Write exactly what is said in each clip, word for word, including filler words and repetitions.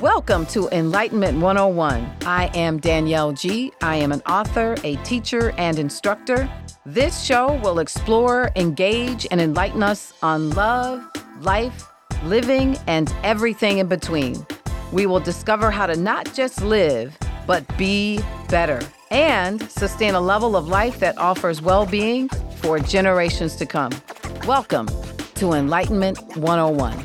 Welcome to Enlightenment one oh one. I am Danielle G. I am an author, a teacher, and instructor. This show will explore, engage, and enlighten us on love, life, living, and everything in between. We will discover how to not just live, but be better and sustain a level of life that offers well-being for generations to come. Welcome to Enlightenment one oh one.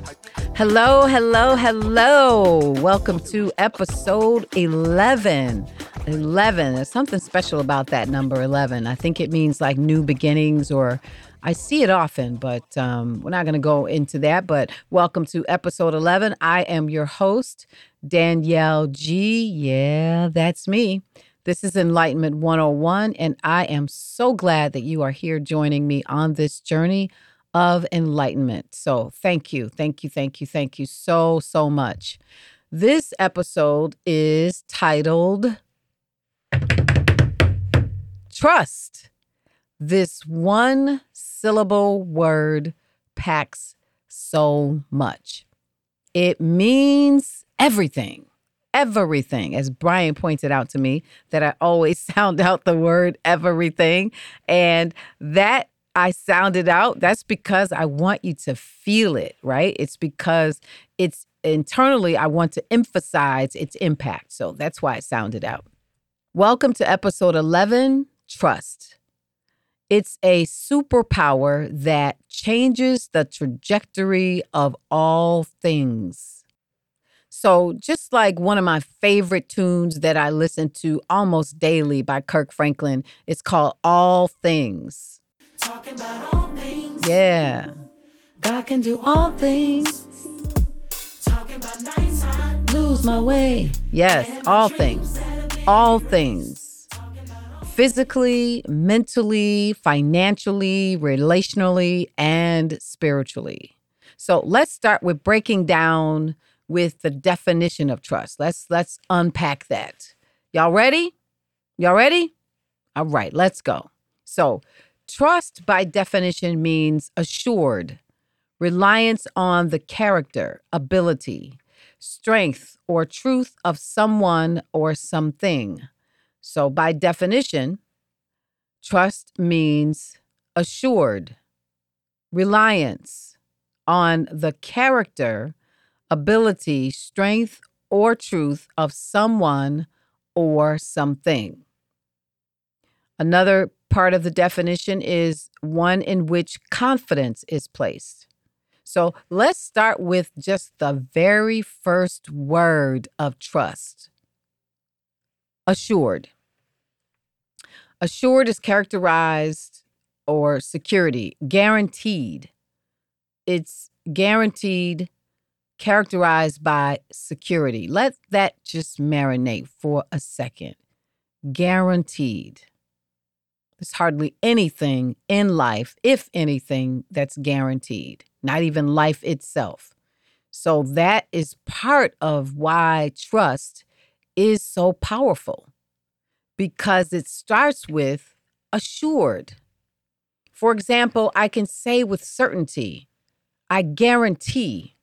Hello, hello, hello. Welcome to episode eleven. eleven. There's something special about that number eleven. I think it means like new beginnings, or I see it often, but um, we're not going to go into that. But welcome to episode eleven. I am your host, Danielle G. Yeah, that's me. This is Enlightenment one oh one, and I am so glad that you are here joining me on this journey of enlightenment. So thank you, thank you, thank you, thank you so, so much. This episode is titled Trust. This one syllable word packs so much. It means everything, everything. As Brian pointed out to me, that I always sound out the word everything. And that I sound it out, that's because I want you to feel it, right? It's because it's internally, I want to emphasize its impact. So that's why I sounded out. Welcome to episode eleven, Trust. It's a superpower that changes the trajectory of all things. So just like one of my favorite tunes that I listen to almost daily by Kirk Franklin, it's called All Things. Talking about all things. Yeah. God can do all things. Talking about nights I lose my way. Yes, all things. All things. Physically, mentally, financially, relationally, and spiritually. So let's start with breaking down with the definition of trust. Let's let's unpack that. Y'all ready? Y'all ready? All right, let's go. So trust by definition means assured, reliance on the character, ability, strength, or truth of someone or something. So by definition, trust means assured, reliance on the character, ability, strength, or truth of someone or something. Another part of the definition is one in which confidence is placed. So let's start with just the very first word of trust. Assured. Assured is characterized or security, guaranteed. It's guaranteed, characterized by security. Let that just marinate for a second. Guaranteed. There's hardly anything in life, if anything, that's guaranteed, not even life itself. So that is part of why trust is so powerful, because it starts with assured. For example, I can say with certainty, I guarantee.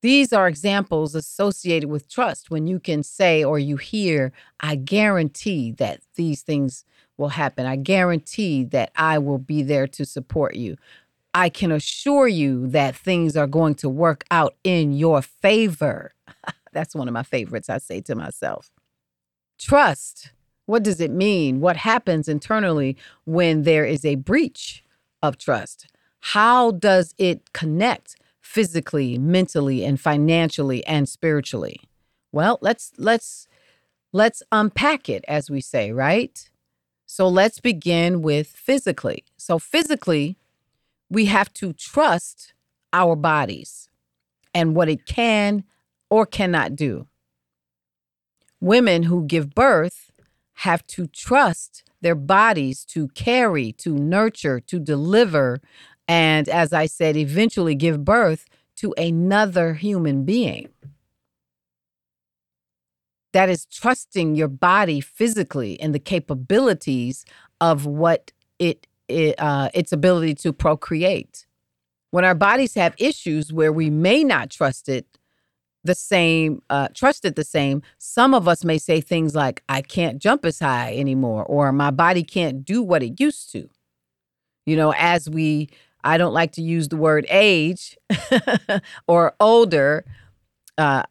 These are examples associated with trust when you can say or you hear, I guarantee that these things will happen. I guarantee that I will be there to support you. I can assure you that things are going to work out in your favor. That's one of my favorites, I say to myself. Trust. What does it mean? What happens internally when there is a breach of trust? How does it connect physically, mentally, and financially and spiritually? Well, let's let's let's unpack it, as we say, right? So let's begin with physically. So physically, we have to trust our bodies and what it can or cannot do. Women who give birth have to trust their bodies to carry, to nurture, to deliver, and as I said, eventually give birth to another human being. That is trusting your body physically and the capabilities of what it, it uh, its ability to procreate. When our bodies have issues where we may not trust it, the same, uh, trusted the same. Some of us may say things like, I can't jump as high anymore, or my body can't do what it used to. You know, as we, I don't like to use the word age or older. Uh,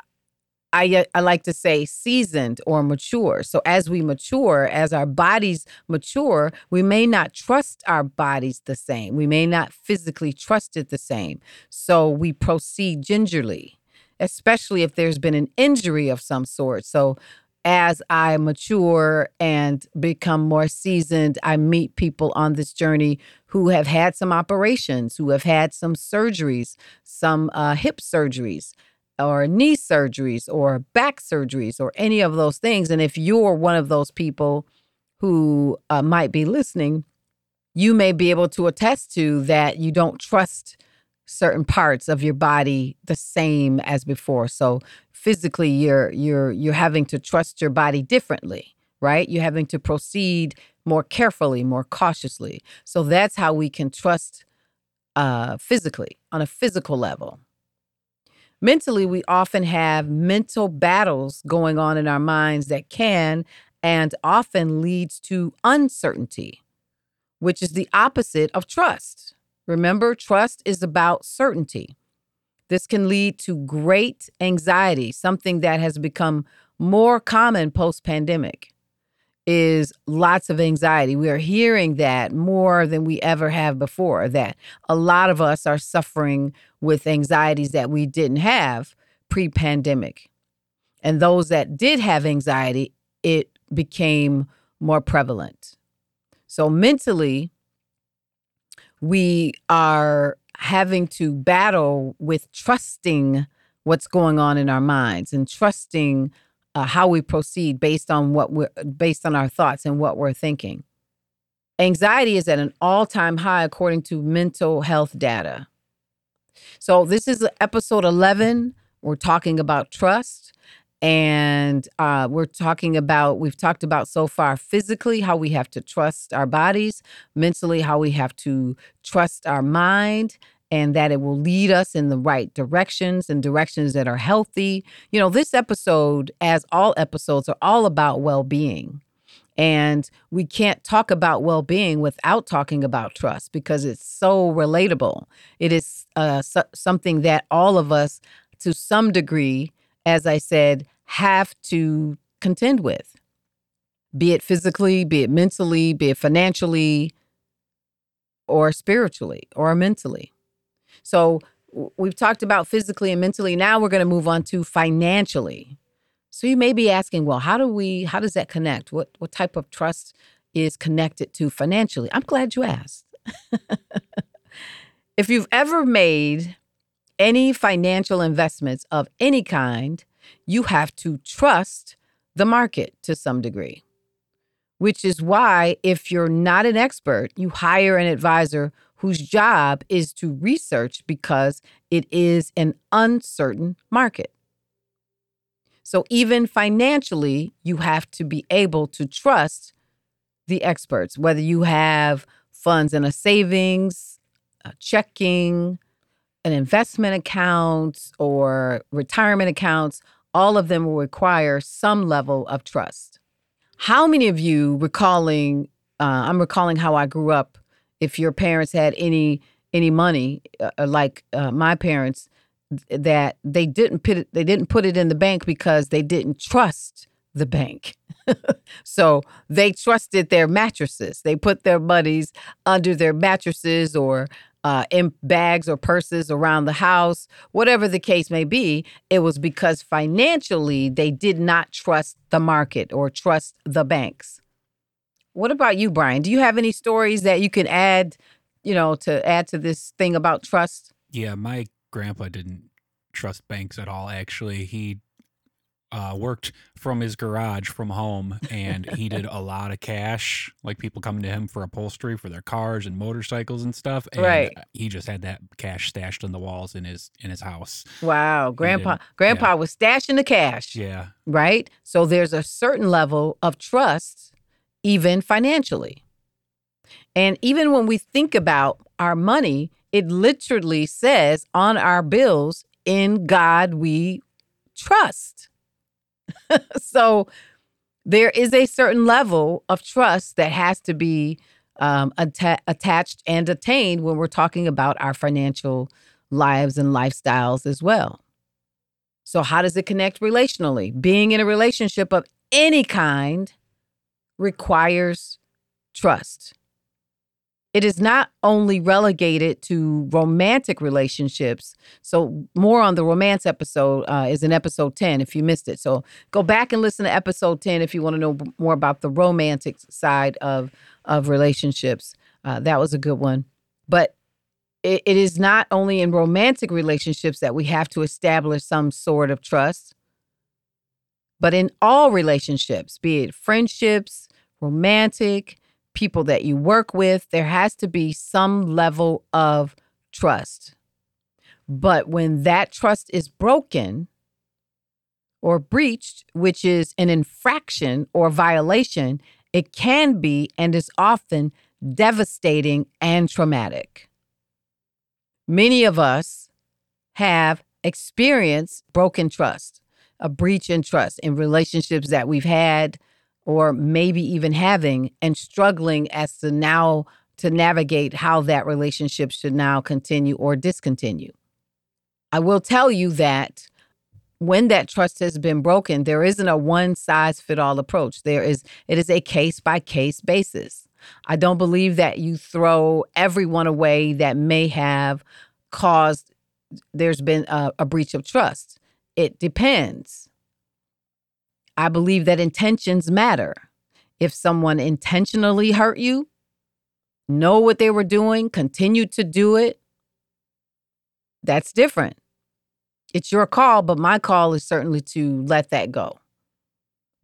I, I like to say seasoned or mature. So as we mature, as our bodies mature, we may not trust our bodies the same. We may not physically trust it the same. So we proceed gingerly, especially if there's been an injury of some sort. So as I mature and become more seasoned, I meet people on this journey who have had some operations, who have had some surgeries, some uh, hip surgeries, or knee surgeries, or back surgeries, or any of those things. And if you're one of those people who uh, might be listening, you may be able to attest to that you don't trust certain parts of your body the same as before. So physically, you're you're you're having to trust your body differently, right? You're having to proceed more carefully, more cautiously. So that's how we can trust uh, physically, on a physical level. Mentally, we often have mental battles going on in our minds that can and often leads to uncertainty, which is the opposite of trust. Remember, trust is about certainty. This can lead to great anxiety. Something that has become more common post-pandemic is lots of anxiety. We are hearing that more than we ever have before, that a lot of us are suffering with anxieties that we didn't have pre-pandemic. And those that did have anxiety, it became more prevalent. So mentally, we are having to battle with trusting what's going on in our minds and trusting uh, how we proceed based on what we're, based on our thoughts and what we're thinking. Anxiety is at an all-time high according to mental health data. So this is episode eleven. We're talking about trust, and uh, we're talking about, we've talked about so far physically how we have to trust our bodies, mentally how we have to trust our mind, and that it will lead us in the right directions and directions that are healthy. You know, this episode, as all episodes, are all about well-being. And we can't talk about well-being without talking about trust because it's so relatable. It is uh, so- something that all of us, to some degree, as I said, have to contend with, be it physically, be it mentally, be it financially, or spiritually, or mentally. So we've talked about physically and mentally. Now we're going to move on to financially. So you may be asking, well, how do we, how does that connect? What what type of trust is connected to financially? I'm glad you asked. If you've ever made any financial investments of any kind, you have to trust the market to some degree, which is why if you're not an expert, you hire an advisor whose job is to research because it is an uncertain market. So even financially, you have to be able to trust the experts, whether you have funds in a savings, a checking, an investment account, or retirement accounts. All of them will require some level of trust. How many of you recalling, uh, I'm recalling how I grew up, if your parents had any any money, uh, like uh, my parents, that they didn't put it, they didn't put it in the bank because they didn't trust the bank. So they trusted their mattresses. They put their monies under their mattresses or uh, in bags or purses around the house, whatever the case may be. It was because financially they did not trust the market or trust the banks. What about you, Brian? Do you have any stories that you can add, you know, to add to this thing about trust? Yeah, my grandpa didn't trust banks at all. Actually, he uh, worked from his garage from home, and he did a lot of cash, like people coming to him for upholstery for their cars and motorcycles and stuff. And right. He just had that cash stashed in the walls in his in his house. Wow. Grandpa Grandpa yeah. was stashing the cash. Yeah. Right? So there's a certain level of trust, even financially. And even when we think about our money, it literally says on our bills, in God we trust. So there is a certain level of trust that has to be um, att- attached and attained when we're talking about our financial lives and lifestyles as well. So how does it connect relationally? Being in a relationship of any kind requires trust. It is not only relegated to romantic relationships. So more on the romance episode uh, is in episode ten if you missed it. So go back and listen to episode ten if you want to know more about the romantic side of, of relationships. Uh, that was a good one. But it, it is not only in romantic relationships that we have to establish some sort of trust, but in all relationships, be it friendships, romantic, people that you work with, there has to be some level of trust. But when that trust is broken or breached, which is an infraction or violation, it can be and is often devastating and traumatic. Many of us have experienced broken trust, a breach in trust in relationships that we've had, or maybe even having, and struggling as to now to navigate how that relationship should now continue or discontinue. I will tell you that when that trust has been broken, there isn't a one-size-fit-all approach. There is, it is a case-by-case basis. I don't believe that you throw everyone away that may have caused, there's been a, a breach of trust. It depends. I believe that intentions matter. If someone intentionally hurt you, know what they were doing, continue to do it, that's different. It's your call, but my call is certainly to let that go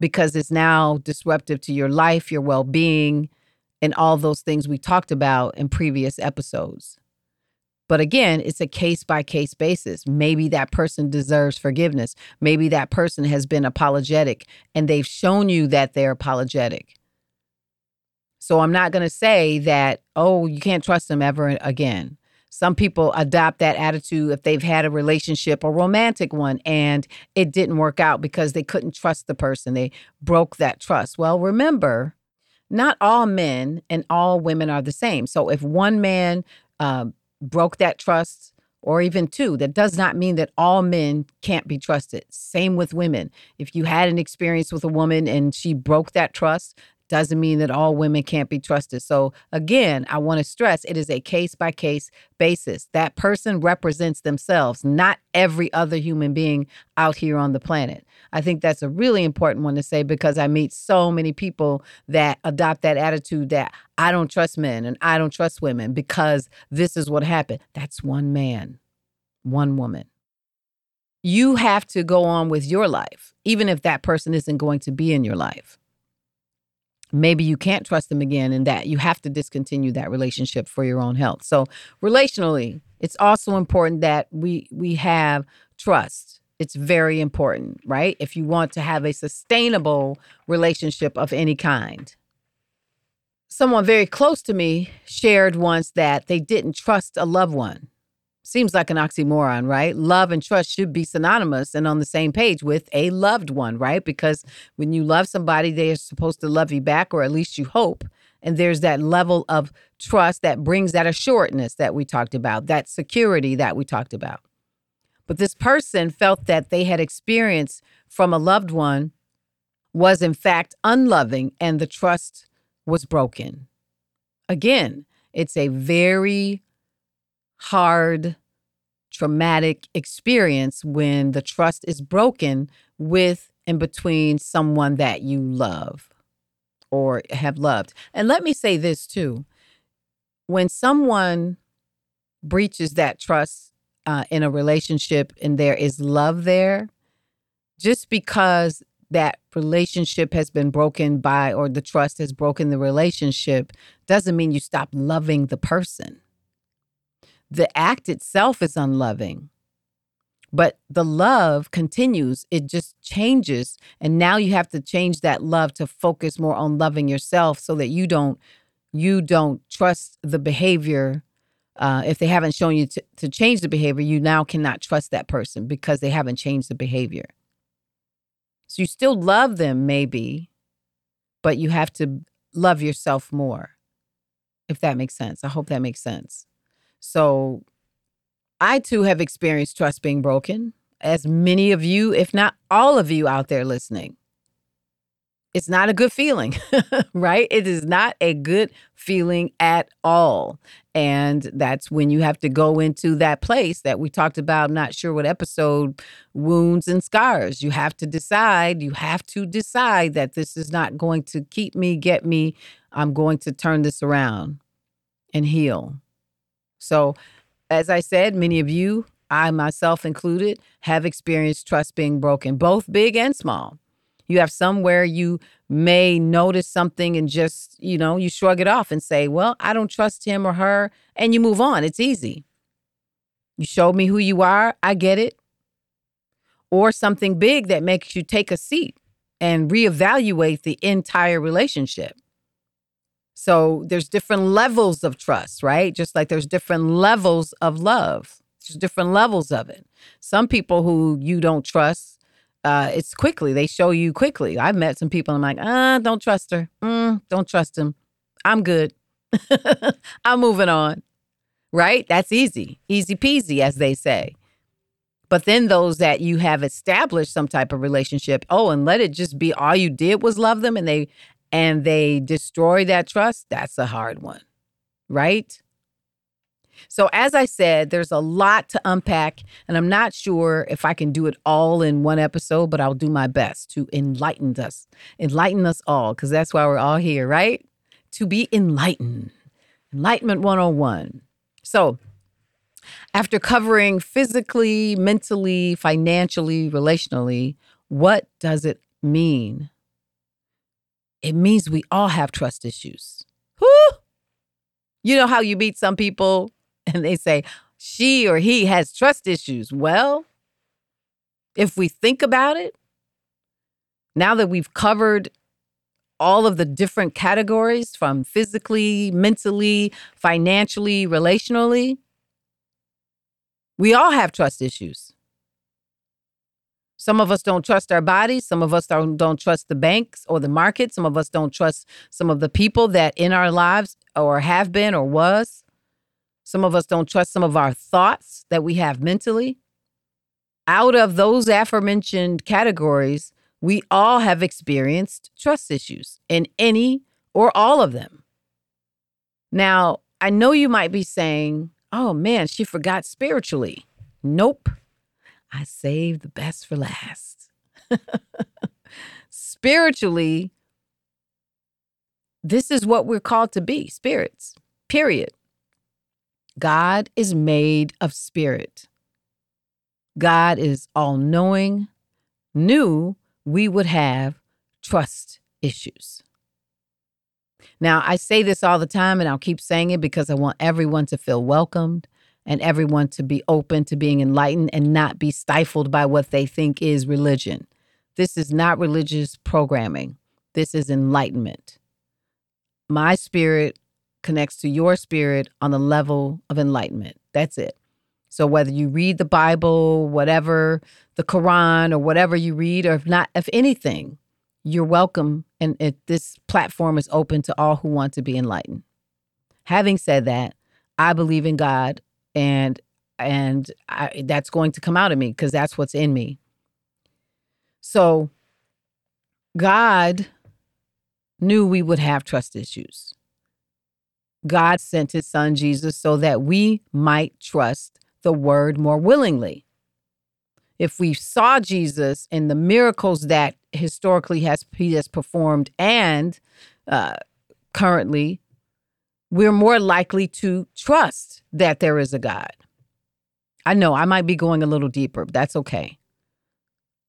because it's now disruptive to your life, your well-being, and all those things we talked about in previous episodes. But again, it's a case-by-case basis. Maybe that person deserves forgiveness. Maybe that person has been apologetic and they've shown you that they're apologetic. So I'm not going to say that, oh, you can't trust them ever again. Some people adopt that attitude if they've had a relationship, a romantic one, and it didn't work out because they couldn't trust the person. They broke that trust. Well, remember, not all men and all women are the same. So if one man uh, broke that trust, or even two, that does not mean that all men can't be trusted. Same with women. If you had an experience with a woman and she broke that trust, doesn't mean that all women can't be trusted. So again, I want to stress it is a case-by-case basis. That person represents themselves, not every other human being out here on the planet. I think that's a really important one to say because I meet so many people that adopt that attitude that I don't trust men and I don't trust women because this is what happened. That's one man, one woman. You have to go on with your life, even if that person isn't going to be in your life. Maybe you can't trust them again and that you have to discontinue that relationship for your own health. So relationally, it's also important that we we have trust. It's very important, right? If you want to have a sustainable relationship of any kind. Someone very close to me shared once that they didn't trust a loved one. Seems like an oxymoron, right? Love and trust should be synonymous and on the same page with a loved one, right? Because when you love somebody, they are supposed to love you back, or at least you hope. And there's that level of trust that brings that assuredness that we talked about, that security that we talked about. But this person felt that they had experienced from a loved one was in fact unloving and the trust was broken. Again, it's a very hard, traumatic experience when the trust is broken with and between someone that you love or have loved. And let me say this too. When someone breaches that trust uh, in a relationship and there is love there, just because that relationship has been broken by or the trust has broken the relationship doesn't mean you stop loving the person. The act itself is unloving, but the love continues. It just changes. And now you have to change that love to focus more on loving yourself so that you don't you don't trust the behavior. Uh, if they haven't shown you to, to change the behavior, you now cannot trust that person because they haven't changed the behavior. So you still love them, maybe, but you have to love yourself more, if that makes sense. I hope that makes sense. So I, too, have experienced trust being broken, as many of you, if not all of you out there listening. It's not a good feeling, right? It is not a good feeling at all. And that's when you have to go into that place that we talked about, I'm not sure what episode, wounds and scars. You have to decide, you have to decide that this is not going to keep me, get me. I'm going to turn this around and heal. So as I said, many of you, I myself included, have experienced trust being broken, both big and small. You have somewhere you may notice something and just, you know, you shrug it off and say, well, I don't trust him or her. And you move on. It's easy. You showed me who you are. I get it. Or something big that makes you take a seat and reevaluate the entire relationship. So there's different levels of trust, right? Just like there's different levels of love. There's different levels of it. Some people who you don't trust, Uh, it's quickly. They show you quickly. I've met some people. I'm like, ah, don't trust her. Mm, don't trust him. I'm good. I'm moving on. Right? That's easy. Easy peasy, as they say. But then those that you have established some type of relationship, oh, and let it just be all you did was love them and they and they destroy that trust. That's a hard one. Right? So as I said, there's a lot to unpack, and I'm not sure if I can do it all in one episode, but I'll do my best to enlighten us, enlighten us all, because that's why we're all here, right? To be enlightened. Enlightenment one oh one. So after covering physically, mentally, financially, relationally, what does it mean? It means we all have trust issues. Woo! You know how you meet some people? And they say, she or he has trust issues. Well, if we think about it, now that we've covered all of the different categories from physically, mentally, financially, relationally, we all have trust issues. Some of us don't trust our bodies. Some of us don't, don't trust the banks or the market. Some of us don't trust some of the people that in our lives or have been or was. Some of us don't trust some of our thoughts that we have mentally. Out of those aforementioned categories, we all have experienced trust issues in any or all of them. Now, I know you might be saying, oh man, she forgot spiritually. Nope. I saved the best for last. Spiritually, this is what we're called to be, spirits, period. God is made of spirit. God is all-knowing, knew we would have trust issues. Now, I say this all the time, and I'll keep saying it because I want everyone to feel welcomed and everyone to be open to being enlightened and not be stifled by what they think is religion. This is not religious programming. This is enlightenment. My spirit connects to your spirit on the level of enlightenment. That's it. So whether you read the Bible, whatever, the Quran or whatever you read, or if not, if anything, you're welcome. And it, this platform is open to all who want to be enlightened. Having said that, I believe in God and and I, that's going to come out of me because that's what's in me. So God knew we would have trust issues. God sent his son, Jesus, so that we might trust the word more willingly. If we saw Jesus and the miracles that historically has, he has performed and uh, currently, we're more likely to trust that there is a God. I know I might be going a little deeper, but that's okay.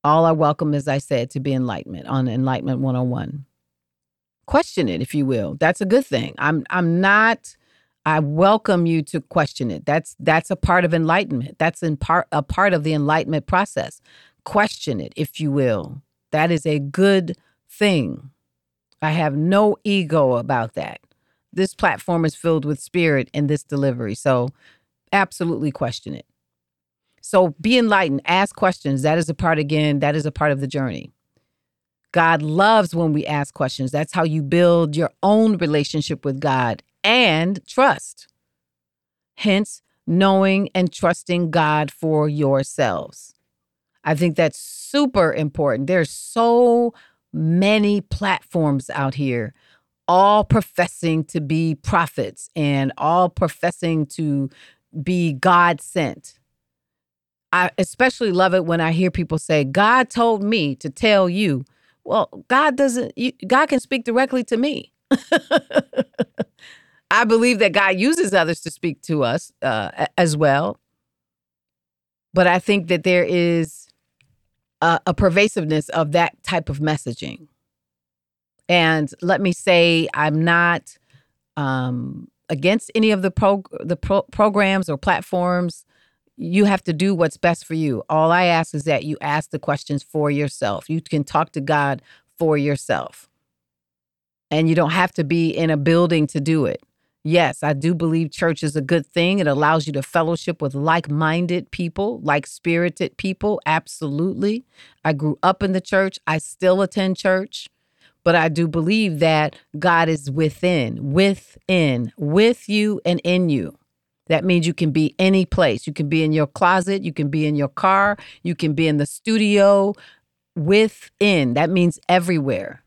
All are welcome, as I said, to be enlightenment on Enlightenment one oh one. Question it, if you will. That's a good thing. I'm I'm not, I welcome you to question it. That's that's a part of enlightenment. That's in part a part of the enlightenment process. Question it, if you will. That is a good thing. I have no ego about that. This platform is filled with spirit in this delivery. So absolutely question it. So be enlightened, ask questions. That is a part again, that is a part of the journey. God loves when we ask questions. That's how you build your own relationship with God and trust. Hence, knowing and trusting God for yourselves. I think that's super important. There's so many platforms out here, all professing to be prophets and all professing to be God-sent. I especially love it when I hear people say, God told me to tell you. Well, God doesn't, you, God can speak directly to me. I believe that God uses others to speak to us uh, as well. But I think that there is a, a pervasiveness of that type of messaging. And let me say, I'm not um, against any of the, prog- the pro- programs or platforms. You have to do what's best for you. All I ask is that you ask the questions for yourself. You can talk to God for yourself. And you don't have to be in a building to do it. Yes, I do believe church is a good thing. It allows you to fellowship with like-minded people, like-spirited people. Absolutely. I grew up in the church. I still attend church. But I do believe that God is within, within, with you and in you. That means you can be any place. You can be in your closet. You can be in your car. You can be in the studio. Within. That means everywhere.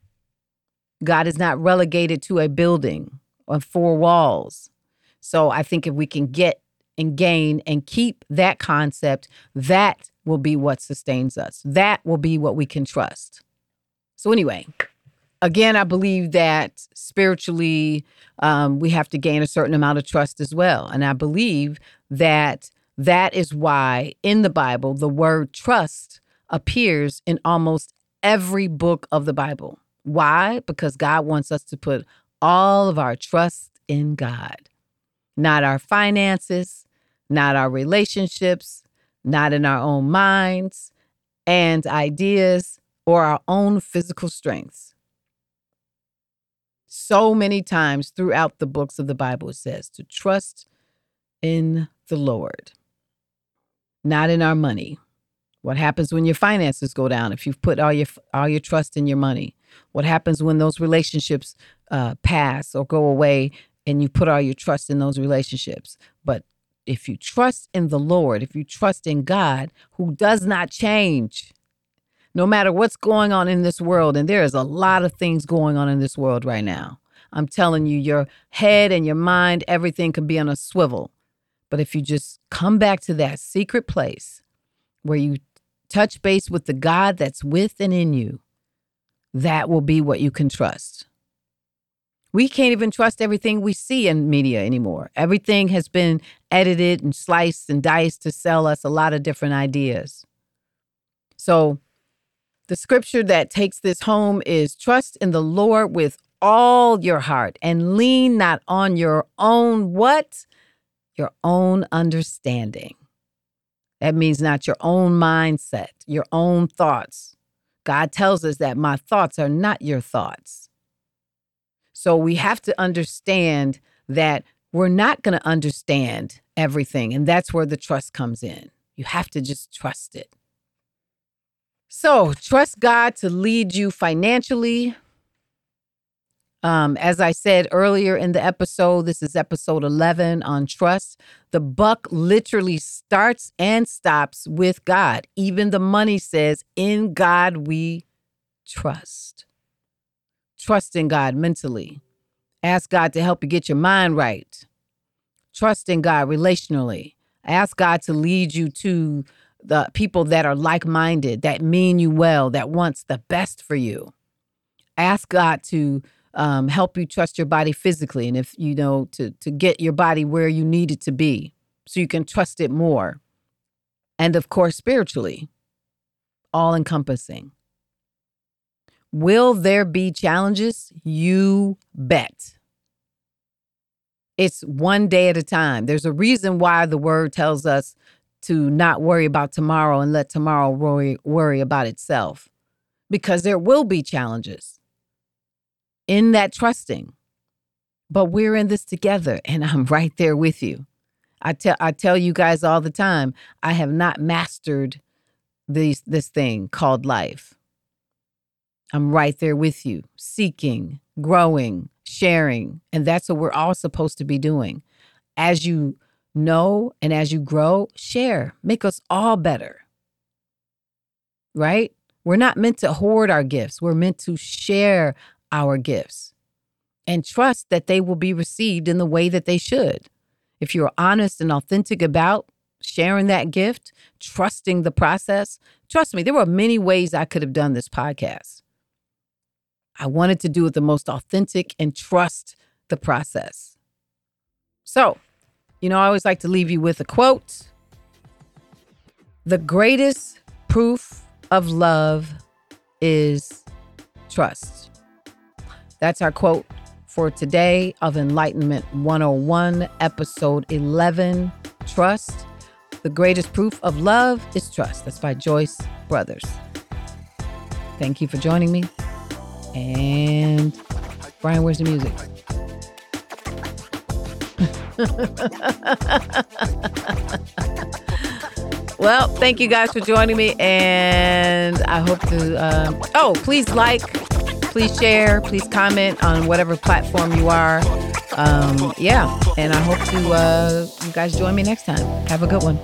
God is not relegated to a building. On four walls. So I think if we can get and gain and keep that concept, that will be what sustains us. That will be what we can trust. So anyway, again, I believe that spiritually um, we have to gain a certain amount of trust as well. And I believe that that is why in the Bible, the word trust appears in almost every book of the Bible. Why? Because God wants us to put all of our trust in God, not our finances, not our relationships, not in our own minds and ideas or our own physical strengths. So many times throughout the books of the Bible, it says to trust in the Lord, not in our money. What happens when your finances go down if you've put all your all your trust in your money? What happens when those relationships uh, pass or go away and you put all your trust in those relationships? But if you trust in the Lord, if you trust in God, who does not change, no matter what's going on in this world, and there is a lot of things going on in this world right now. I'm telling you, your head and your mind, everything can be on a swivel. But if you just come back to that secret place where you touch base with the God that's with and in you, that will be what you can trust. We can't even trust everything we see in media anymore. Everything has been edited and sliced and diced to sell us a lot of different ideas. So the scripture that takes this home is trust in the Lord with all your heart and lean not on your own what? Your own understanding. That means not your own mindset, your own thoughts. God tells us that my thoughts are not your thoughts. So we have to understand that we're not going to understand everything. And that's where the trust comes in. You have to just trust it. So trust God to lead you financially. Um, as I said earlier in the episode, this is episode eleven on trust. The buck literally starts and stops with God. Even the money says, in God we trust. Trust in God mentally. Ask God to help you get your mind right. Trust in God relationally. Ask God to lead you to the people that are like-minded, that mean you well, that wants the best for you. Ask God to Um, help you trust your body physically and if you know to to get your body where you need it to be so you can trust it more. And of course, spiritually, all encompassing. Will there be challenges? You bet. It's one day at a time. There's a reason why the word tells us to not worry about tomorrow and let tomorrow worry, worry about itself, because there will be challenges. In that trusting, but we're in this together and I'm right there with you. I tell I tell you guys all the time, I have not mastered these, this thing called life. I'm right there with you, seeking, growing, sharing. And that's what we're all supposed to be doing. As you know and as you grow, share. Make us all better, right? We're not meant to hoard our gifts. We're meant to share our gifts and trust that they will be received in the way that they should. If you're honest and authentic about sharing that gift, trusting the process, trust me, there were many ways I could have done this podcast. I wanted to do it the most authentic and trust the process. So, you know, I always like to leave you with a quote. The greatest proof of love is trust. That's our quote for today of Enlightenment one oh one, episode eleven, Trust. The greatest proof of love is trust. That's by Joyce Brothers. Thank you for joining me. And Brian, where's the music? Well, thank you guys for joining me. And I hope to, uh, oh, please like, please share, please comment on whatever platform you are. Um, yeah, and I hope to, uh, you guys join me next time. Have a good one.